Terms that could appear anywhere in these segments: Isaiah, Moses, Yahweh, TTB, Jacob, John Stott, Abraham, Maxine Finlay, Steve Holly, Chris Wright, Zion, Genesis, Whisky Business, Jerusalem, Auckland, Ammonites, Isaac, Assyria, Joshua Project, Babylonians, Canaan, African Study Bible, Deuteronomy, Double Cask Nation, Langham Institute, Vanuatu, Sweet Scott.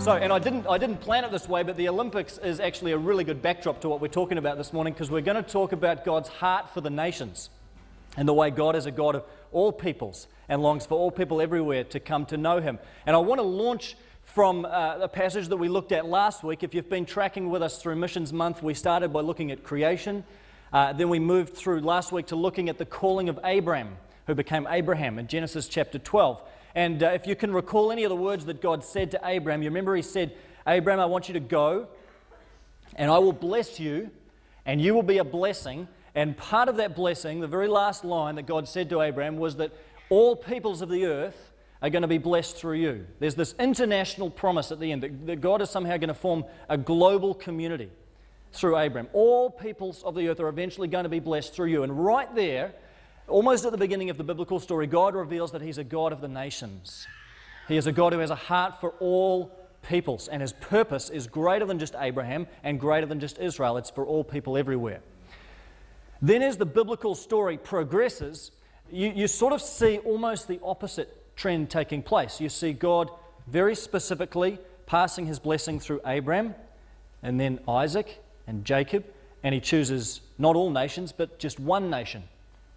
So, and I didn't plan it this way, but the Olympics is actually a really good backdrop to what we're talking about this morning, because we're going to talk about God's heart for the nations and the way God is a God of all peoples and longs for all people everywhere to come to know him. And I want to launch from a passage that we looked at last week. If you've been tracking with us through Missions Month, we started by looking at creation. Then we moved through last week to looking at the calling of Abram, who became Abraham in Genesis chapter 12. And if you can recall any of the words that God said to Abram, you remember he said, "Abram, I want you to go, and I will bless you, and you will be a blessing." And part of that blessing, the very last line that God said to Abram, was that all peoples of the earth are going to be blessed through you. There's this international promise at the end that God is somehow going to form a global community through Abram. All peoples of the earth are eventually going to be blessed through you. And right there, almost at the beginning of the biblical story, God reveals that he's a God of the nations. He is a God who has a heart for all peoples, and his purpose is greater than just Abraham and greater than just Israel. It's for all people everywhere. Then as the biblical story progresses, you sort of see almost the opposite trend taking place. You see God very specifically passing his blessing through Abram and then Isaac and Jacob, and he chooses not all nations, but just one nation.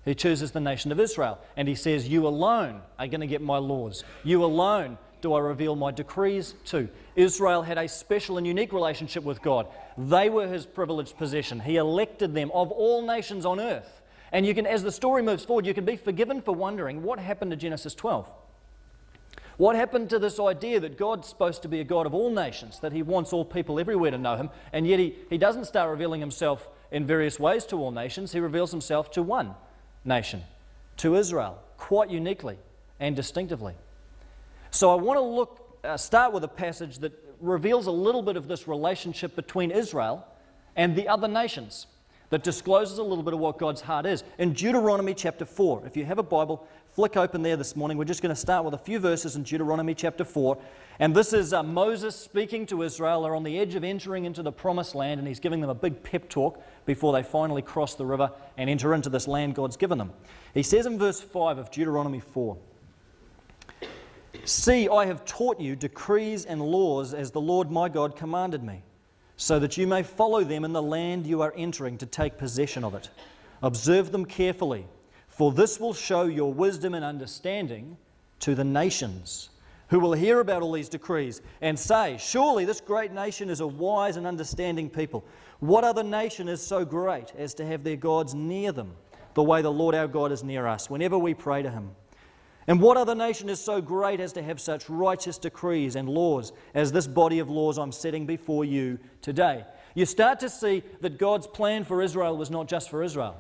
He chooses the nation of Israel, and he says, "You alone are going to get my laws. You alone do I reveal my decrees to." Israel had a special and unique relationship with God. They were his privileged possession. He elected them of all nations on earth. And you can, as the story moves forward, you can be forgiven for wondering what happened to Genesis 12. What happened to this idea that God's supposed to be a God of all nations, that he wants all people everywhere to know him, and yet he doesn't start revealing himself in various ways to all nations. He reveals himself to one nation, to Israel, quite uniquely and distinctively. So I want to start with a passage that reveals a little bit of this relationship between Israel and the other nations, that discloses a little bit of what God's heart is. In Deuteronomy chapter 4, if you have a Bible, flick open there this morning. We're just going to start with a few verses in Deuteronomy chapter 4. And this is Moses speaking to Israel. They're on the edge of entering into the promised land, and he's giving them a big pep talk before they finally cross the river and enter into this land God's given them. He says in verse 5 of Deuteronomy 4, "See, I have taught you decrees and laws as the Lord my God commanded me, so that you may follow them in the land you are entering to take possession of it. Observe them carefully, for this will show your wisdom and understanding to the nations, who will hear about all these decrees and say, 'Surely this great nation is a wise and understanding people. What other nation is so great as to have their gods near them, the way the Lord our God is near us whenever we pray to him? And what other nation is so great as to have such righteous decrees and laws as this body of laws I'm setting before you today?'" You start to see that God's plan for Israel was not just for Israel.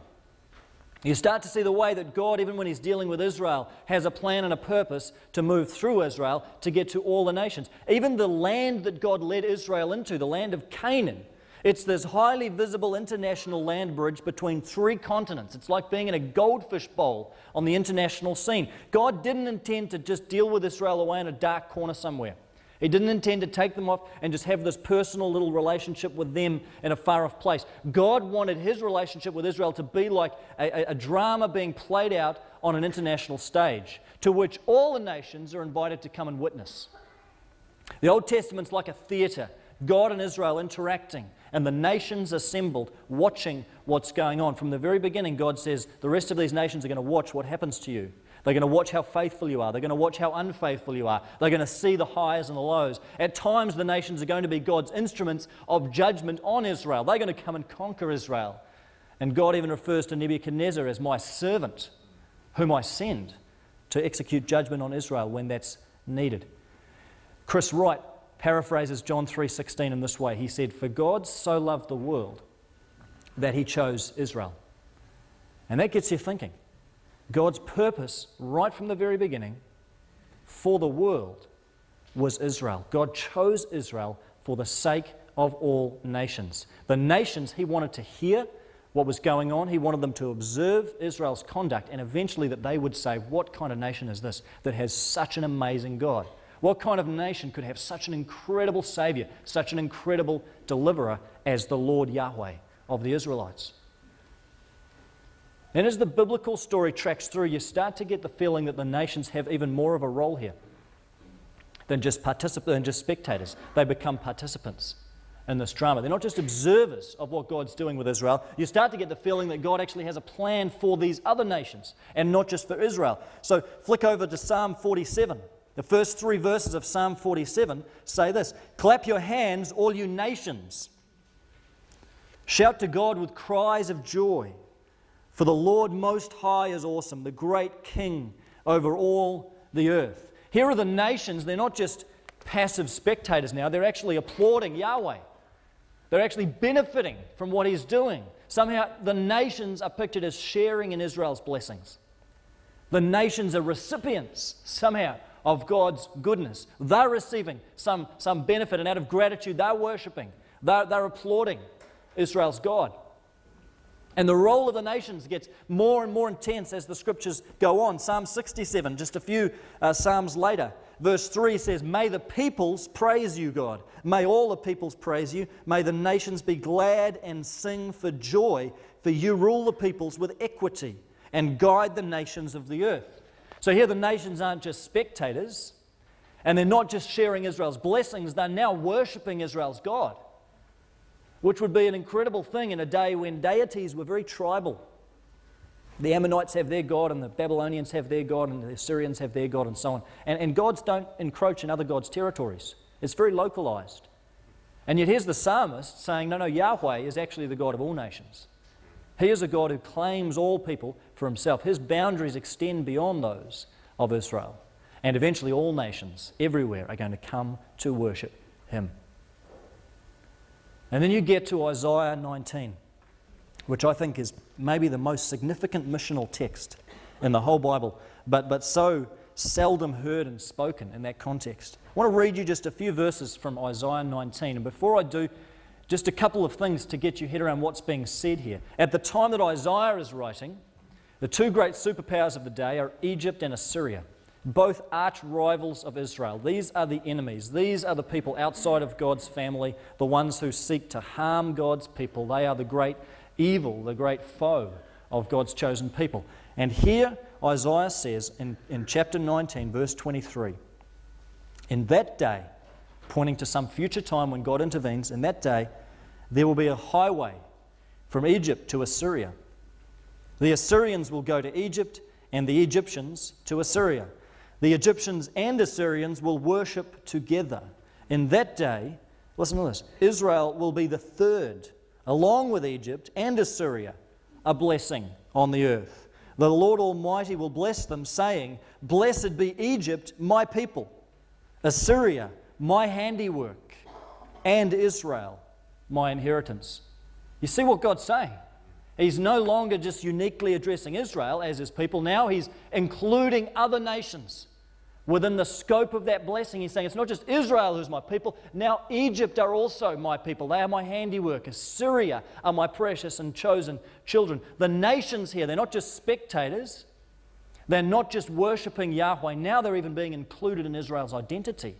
You start to see the way that God, even when he's dealing with Israel, has a plan and a purpose to move through Israel to get to all the nations. Even the land that God led Israel into, the land of Canaan, it's this highly visible international land bridge between three continents. It's like being in a goldfish bowl on the international scene. God didn't intend to just deal with Israel away in a dark corner somewhere. He didn't intend to take them off and just have this personal little relationship with them in a far-off place. God wanted his relationship with Israel to be like a drama being played out on an international stage, to which all the nations are invited to come and witness. The Old Testament's like a theater. God and Israel interacting, and the nations assembled, watching what's going on. From the very beginning, God says, the rest of these nations are going to watch what happens to you. They're going to watch how faithful you are. They're going to watch how unfaithful you are. They're going to see the highs and the lows. At times, the nations are going to be God's instruments of judgment on Israel. They're going to come and conquer Israel. And God even refers to Nebuchadnezzar as my servant, whom I send to execute judgment on Israel when that's needed. Chris Wright paraphrases John 3:16 in this way. He said, "For God so loved the world that he chose Israel." And that gets you thinking. God's purpose right from the very beginning for the world was Israel. God chose Israel for the sake of all nations. The nations, he wanted to hear what was going on. He wanted them to observe Israel's conduct, and eventually that they would say, "What kind of nation is this that has such an amazing God? What kind of nation could have such an incredible Savior, such an incredible deliverer as the Lord Yahweh of the Israelites?" And as the biblical story tracks through, you start to get the feeling that the nations have even more of a role here. than just spectators. They become participants in this drama. They're not just observers of what God's doing with Israel. You start to get the feeling that God actually has a plan for these other nations and not just for Israel. So flick over to Psalm 47. The first three verses of Psalm 47 say this: clap your hands, all you nations. Shout to God with cries of joy. For the Lord Most High is awesome, the great King over all the earth. Here are the nations. They're not just passive spectators now. They're actually applauding Yahweh. They're actually benefiting from what He's doing. Somehow the nations are pictured as sharing in Israel's blessings. The nations are recipients somehow of God's goodness. They're receiving some benefit, and out of gratitude they're worshiping. They're applauding Israel's God. And the role of the nations gets more and more intense as the Scriptures go on. Psalm 67, just a few psalms later, verse 3 says, may the peoples praise you, God. May all the peoples praise you. May the nations be glad and sing for joy, for you rule the peoples with equity and guide the nations of the earth. So here the nations aren't just spectators, and they're not just sharing Israel's blessings, they're now worshiping Israel's God, which would be an incredible thing in a day when deities were very tribal. The Ammonites have their God, and the Babylonians have their God, and the Assyrians have their God, and so on. And gods don't encroach in other gods' territories. It's very localized. And yet here's the psalmist saying, no, Yahweh is actually the God of all nations. He is a God who claims all people for Himself. His boundaries extend beyond those of Israel. And eventually all nations everywhere are going to come to worship Him. And then you get to Isaiah 19, which I think is maybe the most significant missional text in the whole Bible, but so seldom heard and spoken in that context. I want to read you just a few verses from Isaiah 19. And before I do, just a couple of things to get your head around what's being said here. At the time that Isaiah is writing, the two great superpowers of the day are Egypt and Assyria, both arch rivals of Israel. These are the enemies. These are the people outside of God's family, the ones who seek to harm God's people. They are the great evil, the great foe of God's chosen people. And here Isaiah says in chapter 19, verse 23, in that day, pointing to some future time when God intervenes, in that day there will be a highway from Egypt to Assyria. The Assyrians will go to Egypt and the Egyptians to Assyria. The Egyptians and Assyrians will worship together. In that day, listen to this, Israel will be the third, along with Egypt and Assyria, a blessing on the earth. The Lord Almighty will bless them, saying, blessed be Egypt, my people, Assyria, my handiwork, and Israel, my inheritance. You see what God's saying? He's no longer just uniquely addressing Israel as His people. Now He's including other nations within the scope of that blessing. He's saying it's not just Israel who's my people. Now Egypt are also my people. They are my handiwork. Assyria are my precious and chosen children. The nations here, they're not just spectators. They're not just worshipping Yahweh. Now they're even being included in Israel's identity.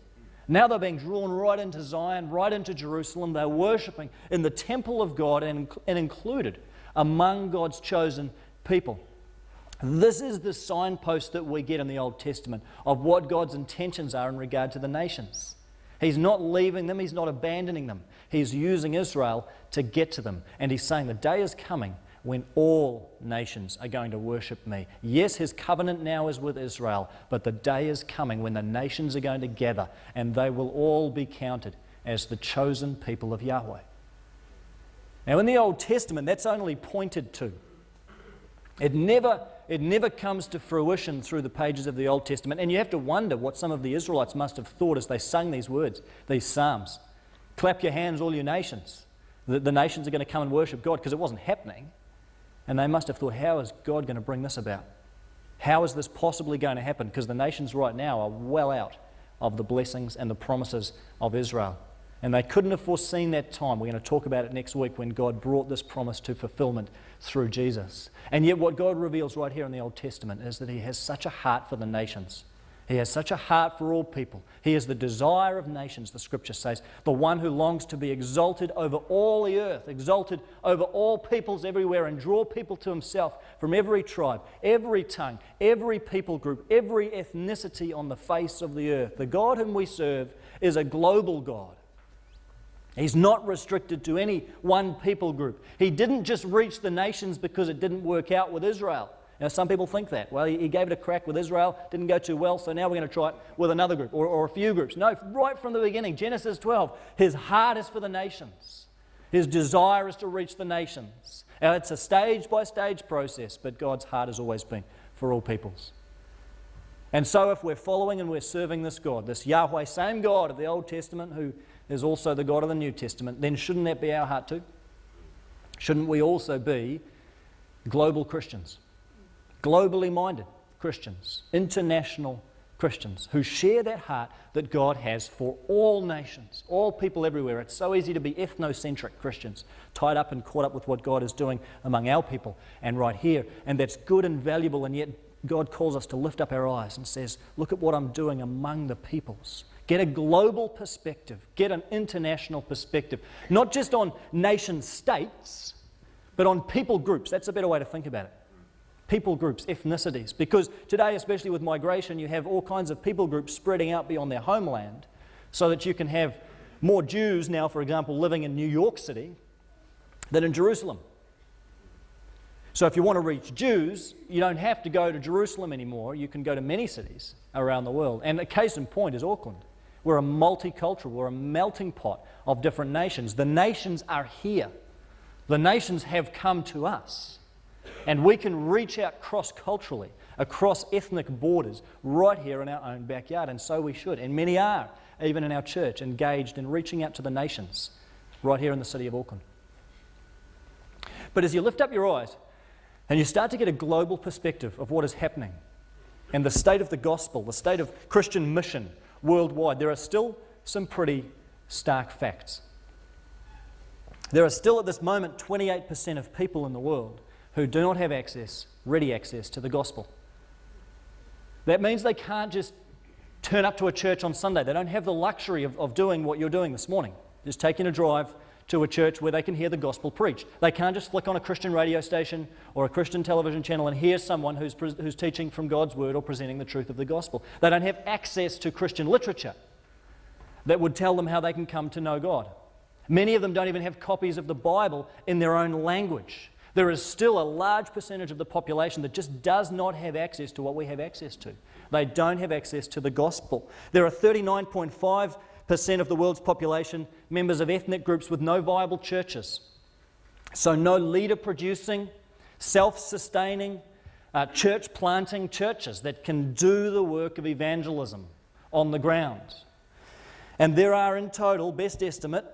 Now they're being drawn right into Zion, right into Jerusalem. They're worshipping in the temple of God and included among God's chosen people. This is the signpost that we get in the Old Testament of what God's intentions are in regard to the nations. He's not leaving them. He's not abandoning them. He's using Israel to get to them. And He's saying the day is coming when all nations are going to worship me. Yes, His covenant now is with Israel, but the day is coming when the nations are going to gather and they will all be counted as the chosen people of Yahweh. Now, in the Old Testament, that's only pointed to. It never comes to fruition through the pages of the Old Testament. And you have to wonder what some of the Israelites must have thought as they sung these words, these psalms. Clap your hands, all you nations. The nations are going to come and worship God, because it wasn't happening. And they must have thought, how is God going to bring this about? How is this possibly going to happen? Because the nations right now are well out of the blessings and the promises of Israel. And they couldn't have foreseen that time. We're going to talk about it next week when God brought this promise to fulfillment through Jesus. And yet what God reveals right here in the Old Testament is that He has such a heart for the nations He has such a heart for all people. He is the desire of nations, the Scripture says, the one who longs to be exalted over all the earth, exalted over all peoples everywhere, and draw people to himself from every tribe, every tongue, every people group, every ethnicity on the face of the earth. The God whom we serve is a global God. He's not restricted to any one people group. He didn't just reach the nations because it didn't work out with Israel. Now, some people think that. Well, he gave it a crack with Israel, didn't go too well, so now we're going to try it with another group or a few groups. No, right from the beginning, Genesis 12, his heart is for the nations. His desire is to reach the nations. Now, it's a stage-by-stage process, but God's heart has always been for all peoples. And so if we're following and we're serving this God, this Yahweh, same God of the Old Testament who is also the God of the New Testament, then shouldn't that be our heart too? Shouldn't we also be global Christians? Globally minded Christians, international Christians who share that heart that God has for all nations, all people everywhere. It's so easy to be ethnocentric Christians, tied up and caught up with what God is doing among our people and right here. And that's good and valuable, and yet God calls us to lift up our eyes and says, look at what I'm doing among the peoples. Get a global perspective. Get an international perspective. Not just on nation states, but on people groups. That's a better way to think about it. People groups, ethnicities, because today, especially with migration, you have all kinds of people groups spreading out beyond their homeland so that you can have more Jews now, for example, living in New York City than in Jerusalem. So if you want to reach Jews, you don't have to go to Jerusalem anymore. You can go to many cities around the world. And a case in point is Auckland. We're a multicultural, we're a melting pot of different nations. The nations are here. The nations have come to us. And we can reach out cross-culturally, across ethnic borders, right here in our own backyard. And so we should. And many are, even in our church, engaged in reaching out to the nations right here in the city of Auckland. But as you lift up your eyes and you start to get a global perspective of what is happening and the state of the gospel, the state of Christian mission worldwide, there are still some pretty stark facts. There are still at this moment 28% of people in the world who do not have access, ready access to the gospel. That means they can't just turn up to a church on Sunday. They don't have the luxury of doing what you're doing this morning, just taking a drive to a church where they can hear the gospel preached. They can't just flick on a Christian radio station or a Christian television channel and hear someone who's teaching from God's word or presenting the truth of the gospel. They don't have access to Christian literature that would tell them how they can come to know God. Many of them don't even have copies of the Bible in their own language. There is still a large percentage of the population that just does not have access to what we have access to. They don't have access to the gospel. There are 39.5% of the world's population members of ethnic groups with no viable churches. So no leader-producing, self-sustaining, church-planting churches that can do the work of evangelism on the ground. And there are in total, best estimate,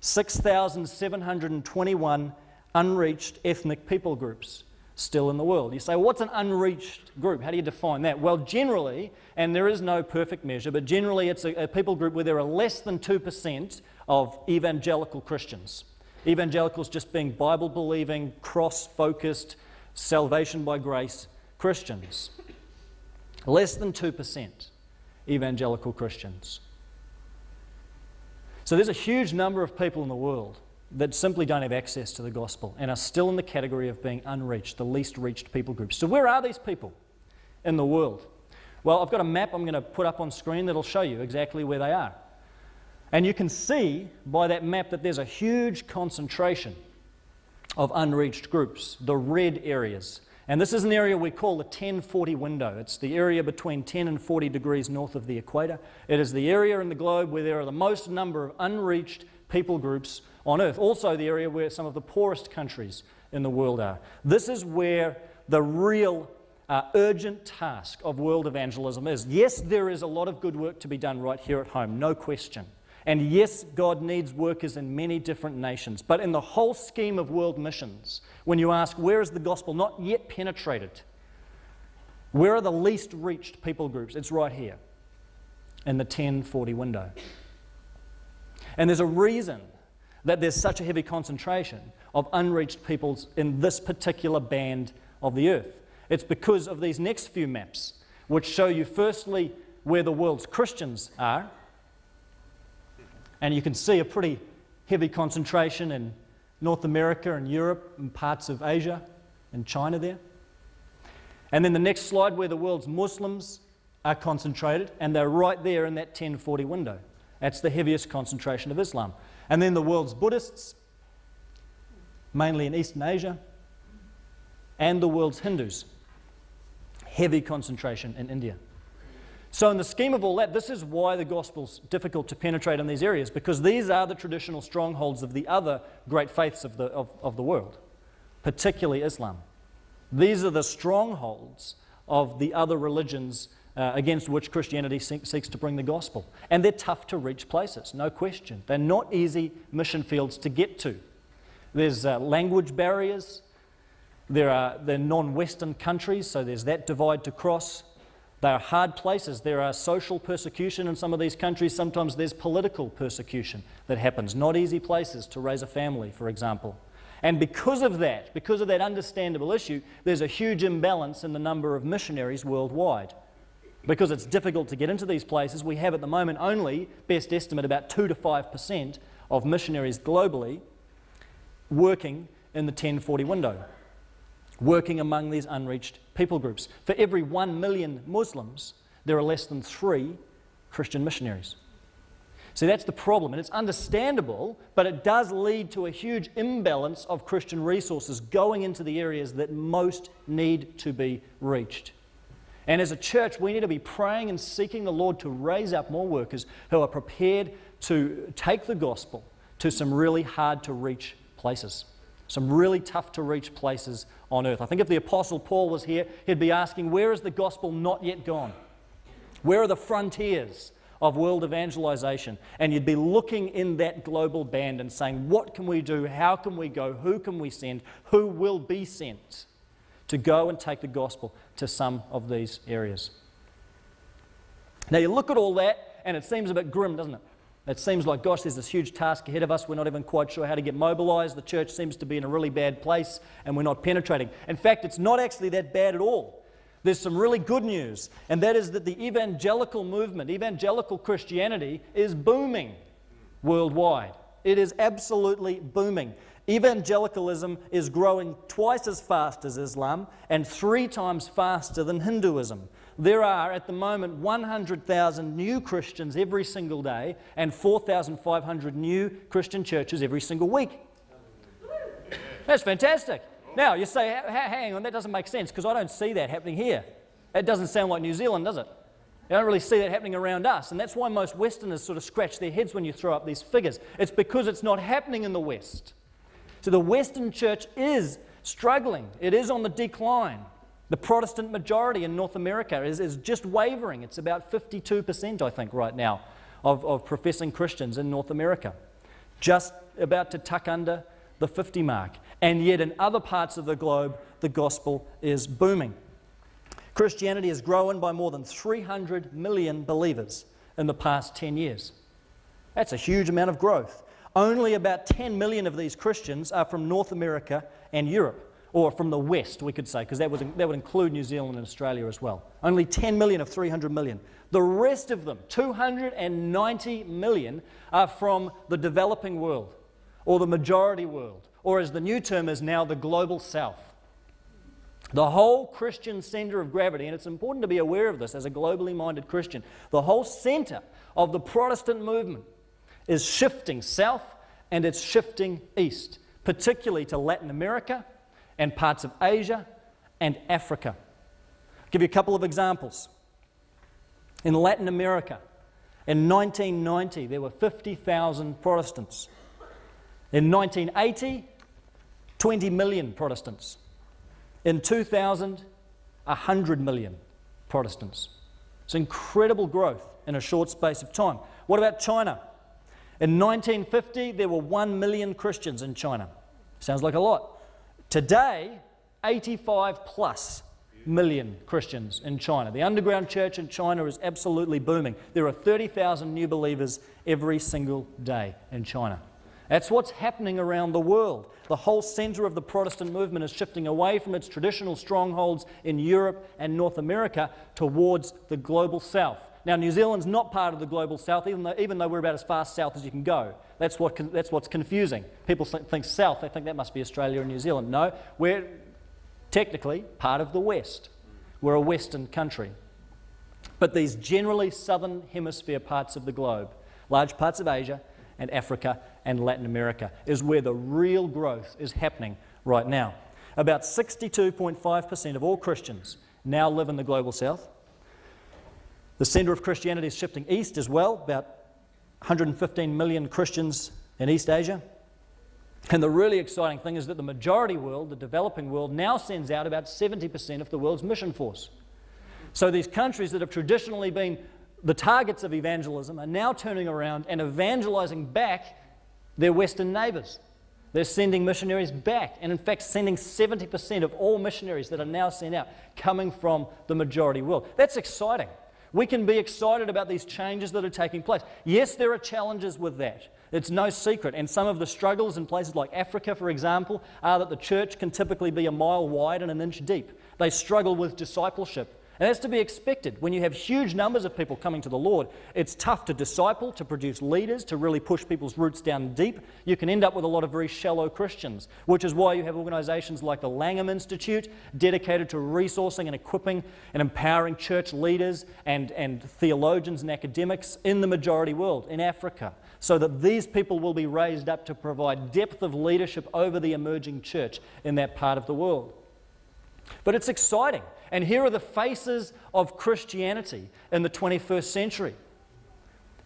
6,721 unreached ethnic people groups still in the world. You say, what's an unreached group? How do you define that? Well, generally, and there is no perfect measure, but generally it's a people group where there are less than 2% of evangelical Christians. Evangelicals just being Bible-believing, cross-focused, salvation by grace Christians. Less than 2% evangelical Christians. So there's a huge number of people in the world that simply don't have access to the gospel and are still in the category of being unreached, the least reached people groups. So where are these people in the world? Well, I've got a map I'm going to put up on screen that'll show you exactly where they are. And you can see by that map that there's a huge concentration of unreached groups, the red areas. And this is an area we call the 1040 window. It's the area between 10 and 40 degrees north of the equator. It is the area in the globe where there are the most number of unreached people groups on earth, also the area where some of the poorest countries in the world are. This is where the real urgent task of world evangelism is. Yes, there is a lot of good work to be done right here at home, no question. And yes, God needs workers in many different nations. But in the whole scheme of world missions, when you ask, where is the gospel not yet penetrated? Where are the least reached people groups? It's right here in the 1040 window. And there's a reason that there's such a heavy concentration of unreached peoples in this particular band of the earth. It's because of these next few maps, which show you firstly where the world's Christians are. And you can see a pretty heavy concentration in North America and Europe and parts of Asia and China there. And then the next slide where the world's Muslims are concentrated, and they're right there in that 1040 window. That's the heaviest concentration of Islam. And then the world's Buddhists, mainly in Eastern Asia, and the world's Hindus. Heavy concentration in India. So in the scheme of all that, this is why the gospel's difficult to penetrate in these areas, because these are the traditional strongholds of the other great faiths of the world, particularly Islam. These are the strongholds of the other religions against which Christianity seeks to bring the gospel. And they're tough to reach places, no question. They're not easy mission fields to get to. There's language barriers. They're non-Western countries, so there's that divide to cross. They are hard places. There are social persecution in some of these countries. Sometimes there's political persecution that happens. Not easy places to raise a family, for example. And because of that understandable issue, there's a huge imbalance in the number of missionaries worldwide. Because it's difficult to get into these places, we have at the moment only, best estimate, about 2 to 5% of missionaries globally working in the 1040 window, working among these unreached people groups. For every 1 million Muslims, there are less than 3 Christian missionaries. See, that's the problem, and it's understandable, but it does lead to a huge imbalance of Christian resources going into the areas that most need to be reached. And as a church, we need to be praying and seeking the Lord to raise up more workers who are prepared to take the gospel to some really hard-to-reach places, some really tough-to-reach places on earth. I think if the Apostle Paul was here, he'd be asking, where is the gospel not yet gone? Where are the frontiers of world evangelization? And you'd be looking in that global band and saying, what can we do? How can we go? Who can we send? Who will be sent to go and take the gospel to some of these areas? Now you look at all that and it seems a bit grim, doesn't it? It seems like, gosh, there's this huge task ahead of us. We're not even quite sure how to get mobilized. The church seems to be in a really bad place and we're not penetrating. In fact, it's not actually that bad at all. There's some really good news, and that is that the evangelical movement, evangelical Christianity, is booming worldwide. It is absolutely booming. Evangelicalism is growing twice as fast as Islam and 3 times faster than Hinduism. There are, at the moment, 100,000 new Christians every single day and 4,500 new Christian churches every single week. That's fantastic. Now, you say, hang on, that doesn't make sense because I don't see that happening here. It doesn't sound like New Zealand, does it? I don't really see that happening around us. And that's why most Westerners sort of scratch their heads when you throw up these figures. It's because it's not happening in the West. So the Western church is struggling. It is on the decline. The Protestant majority in North America is just wavering. It's about 52%, I think, right now of professing Christians in North America. Just about to tuck under the 50 mark. And yet in other parts of the globe, the gospel is booming. Christianity has grown by more than 300 million believers in the past 10 years. That's a huge amount of growth. Only about 10 million of these Christians are from North America and Europe, or from the West, we could say, because that would include New Zealand and Australia as well. Only 10 million of 300 million. The rest of them, 290 million, are from the developing world, or the majority world, or as the new term is now, the global south. The whole Christian center of gravity, and it's important to be aware of this as a globally minded Christian, the whole center of the Protestant movement is shifting south and it's shifting east, particularly to Latin America and parts of Asia and Africa. I'll give you a couple of examples. In Latin America, in 1990, there were 50,000 Protestants. In 1980, 20 million Protestants. In 2000, 100 million Protestants. It's incredible growth in a short space of time. What about China? In 1950, there were 1 million Christians in China. Sounds like a lot. Today, 85 plus million Christians in China. The underground church in China is absolutely booming. There are 30,000 new believers every single day in China. That's what's happening around the world. The whole centre of the Protestant movement is shifting away from its traditional strongholds in Europe and North America towards the global south. Now, New Zealand's not part of the global south, even though we're about as far south as you can go. That's what's confusing. People think south, they think that must be Australia and New Zealand. No, we're technically part of the West. We're a Western country. But these generally southern hemisphere parts of the globe, large parts of Asia and Africa and Latin America, is where the real growth is happening right now. About 62.5% of all Christians now live in the global south. The centre of Christianity is shifting east as well, about 115 million Christians in East Asia. And the really exciting thing is that the majority world, the developing world, now sends out about 70% of the world's mission force. So these countries that have traditionally been the targets of evangelism are now turning around and evangelizing back their Western neighbors. They're sending missionaries back, and in fact sending 70% of all missionaries that are now sent out coming from the majority world. That's exciting. We can be excited about these changes that are taking place. Yes, there are challenges with that. It's no secret, and some of the struggles in places like Africa, for example, are that the church can typically be a mile wide and an inch deep. They struggle with discipleship. And that's to be expected. When you have huge numbers of people coming to the Lord, it's tough to disciple, to produce leaders, to really push people's roots down deep. You can end up with a lot of very shallow Christians, which is why you have organizations like the Langham Institute, dedicated to resourcing and equipping and empowering church leaders and theologians and academics in the majority world, in Africa, so that these people will be raised up to provide depth of leadership over the emerging church in that part of the world. But it's exciting. And here are the faces of Christianity in the 21st century.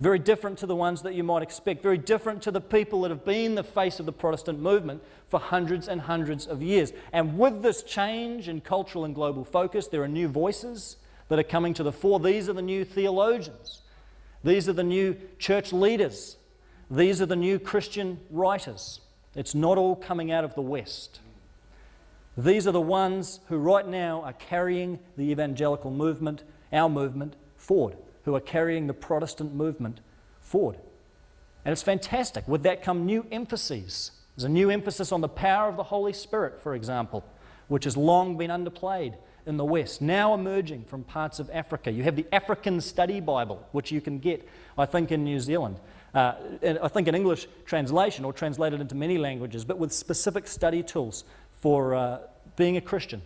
Very different to the ones that you might expect, very different to the people that have been the face of the Protestant movement for hundreds and hundreds of years. And with this change in cultural and global focus, there are new voices that are coming to the fore. These are the new theologians. These are the new church leaders. These are the new Christian writers. It's not all coming out of the West. These are the ones who right now are carrying the evangelical movement, our movement, forward, who are carrying the Protestant movement forward. And it's fantastic. With that come new emphases. There's a new emphasis on the power of the Holy Spirit, for example, which has long been underplayed in the West, now emerging from parts of Africa. You have the African Study Bible, which you can get, I think, in New Zealand. I think an English translation, or translated into many languages, but with specific study tools for being a Christian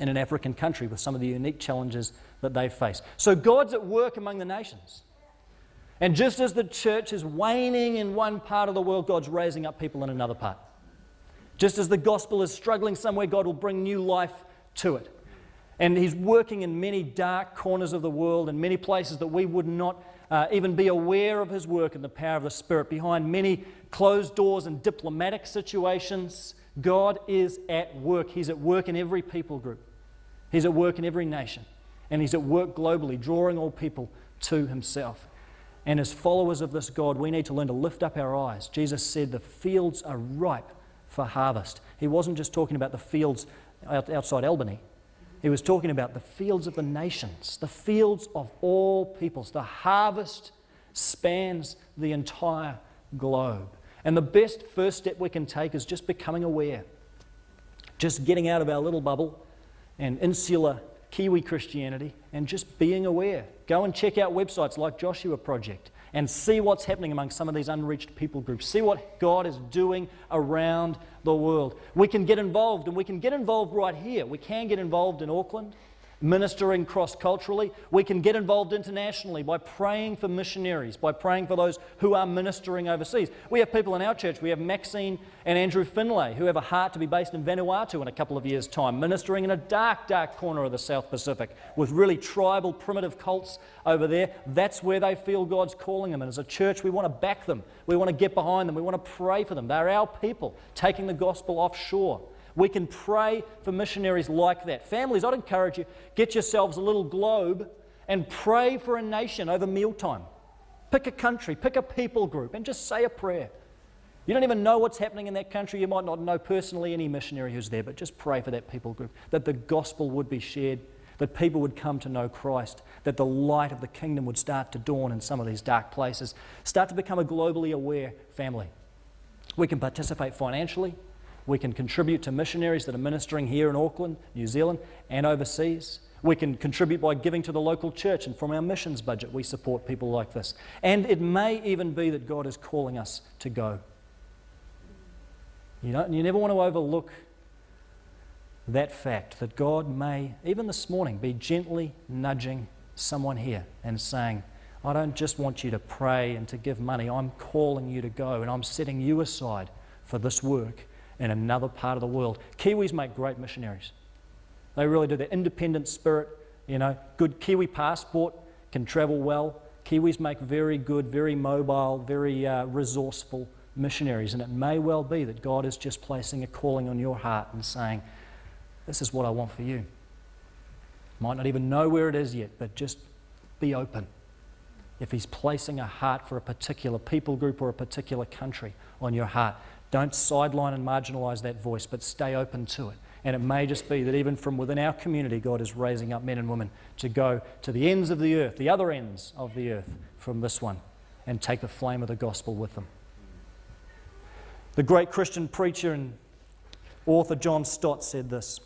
in an African country with some of the unique challenges that they face. So God's at work among the nations. And just as the church is waning in one part of the world, God's raising up people in another part. Just as the gospel is struggling somewhere, God will bring new life to it. And He's working in many dark corners of the world, in many places that we would not even be aware of His work and the power of the Spirit. Behind many closed doors and diplomatic situations, God is at work. He's at work in every people group. He's at work in every nation. And He's at work globally, drawing all people to Himself. And as followers of this God, we need to learn to lift up our eyes. Jesus said the fields are ripe for harvest. He wasn't just talking about the fields outside Albany. He was talking about the fields of the nations, the fields of all peoples. The harvest spans the entire globe. And the best first step we can take is just becoming aware, just getting out of our little bubble and insular Kiwi Christianity and just being aware. Go and check out websites like Joshua Project and see what's happening among some of these unreached people groups. See what God is doing around the world. We can get involved, and we can get involved right here. We can get involved in Auckland, ministering cross-culturally. We can get involved internationally by praying for missionaries, by praying for those who are ministering overseas. We have people in our church. We have Maxine and Andrew Finlay, who have a heart to be based in Vanuatu in a couple of years' time, ministering in a dark, dark corner of the South Pacific with really tribal, primitive cults over there. That's where they feel God's calling them. And as a church, we want to back them. We want to get behind them. We want to pray for them. They're our people, taking the gospel offshore. We can pray for missionaries like that. Families, I'd encourage you, get yourselves a little globe and pray for a nation over mealtime. Pick a country, pick a people group, and just say a prayer. You don't even know what's happening in that country. You might not know personally any missionary who's there, but just pray for that people group, that the gospel would be shared, that people would come to know Christ, that the light of the kingdom would start to dawn in some of these dark places. Start to become a globally aware family. We can participate financially. We can contribute to missionaries that are ministering here in Auckland, New Zealand, and overseas. We can contribute by giving to the local church, and from our missions budget we support people like this. And it may even be that God is calling us to go. You know, you never want to overlook that fact that God may, even this morning, be gently nudging someone here and saying, I don't just want you to pray and to give money, I'm calling you to go, and I'm setting you aside for this work in another part of the world. Kiwis make great missionaries. They really do. Their independent spirit, you know, good Kiwi passport, can travel well. Kiwis make very good, very mobile, very resourceful missionaries. And it may well be that God is just placing a calling on your heart and saying, this is what I want for you. Might not even know where it is yet, but just be open. If he's placing a heart for a particular people group or a particular country on your heart, don't sideline and marginalize that voice, but stay open to it. And it may just be that even from within our community, God is raising up men and women to go to the ends of the earth, the other ends of the earth from this one, and take the flame of the gospel with them. The great Christian preacher and author John Stott said this: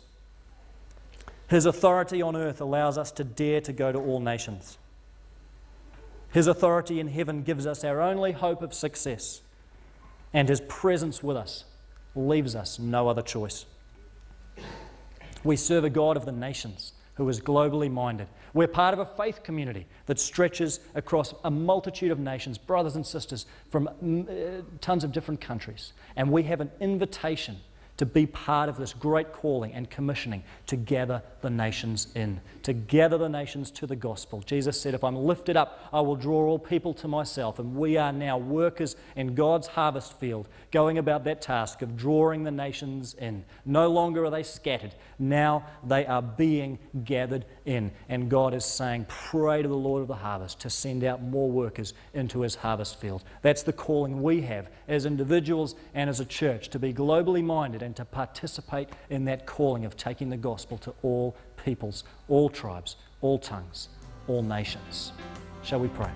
his authority on earth allows us to dare to go to all nations. His authority in heaven gives us our only hope of success, and his presence with us leaves us no other choice. We serve a God of the nations who is globally minded. We're part of a faith community that stretches across a multitude of nations, brothers and sisters from tons of different countries. And we have an invitation to be part of this great calling and commissioning to gather the nations in, to gather the nations to the gospel. Jesus said, if I'm lifted up, I will draw all people to myself. And we are now workers in God's harvest field, going about that task of drawing the nations in. No longer are they scattered. Now they are being gathered in. And God is saying, pray to the Lord of the harvest to send out more workers into his harvest field. That's the calling we have as individuals and as a church, to be globally minded and to participate in that calling of taking the gospel to all peoples, all tribes, all tongues, all nations. Shall we pray?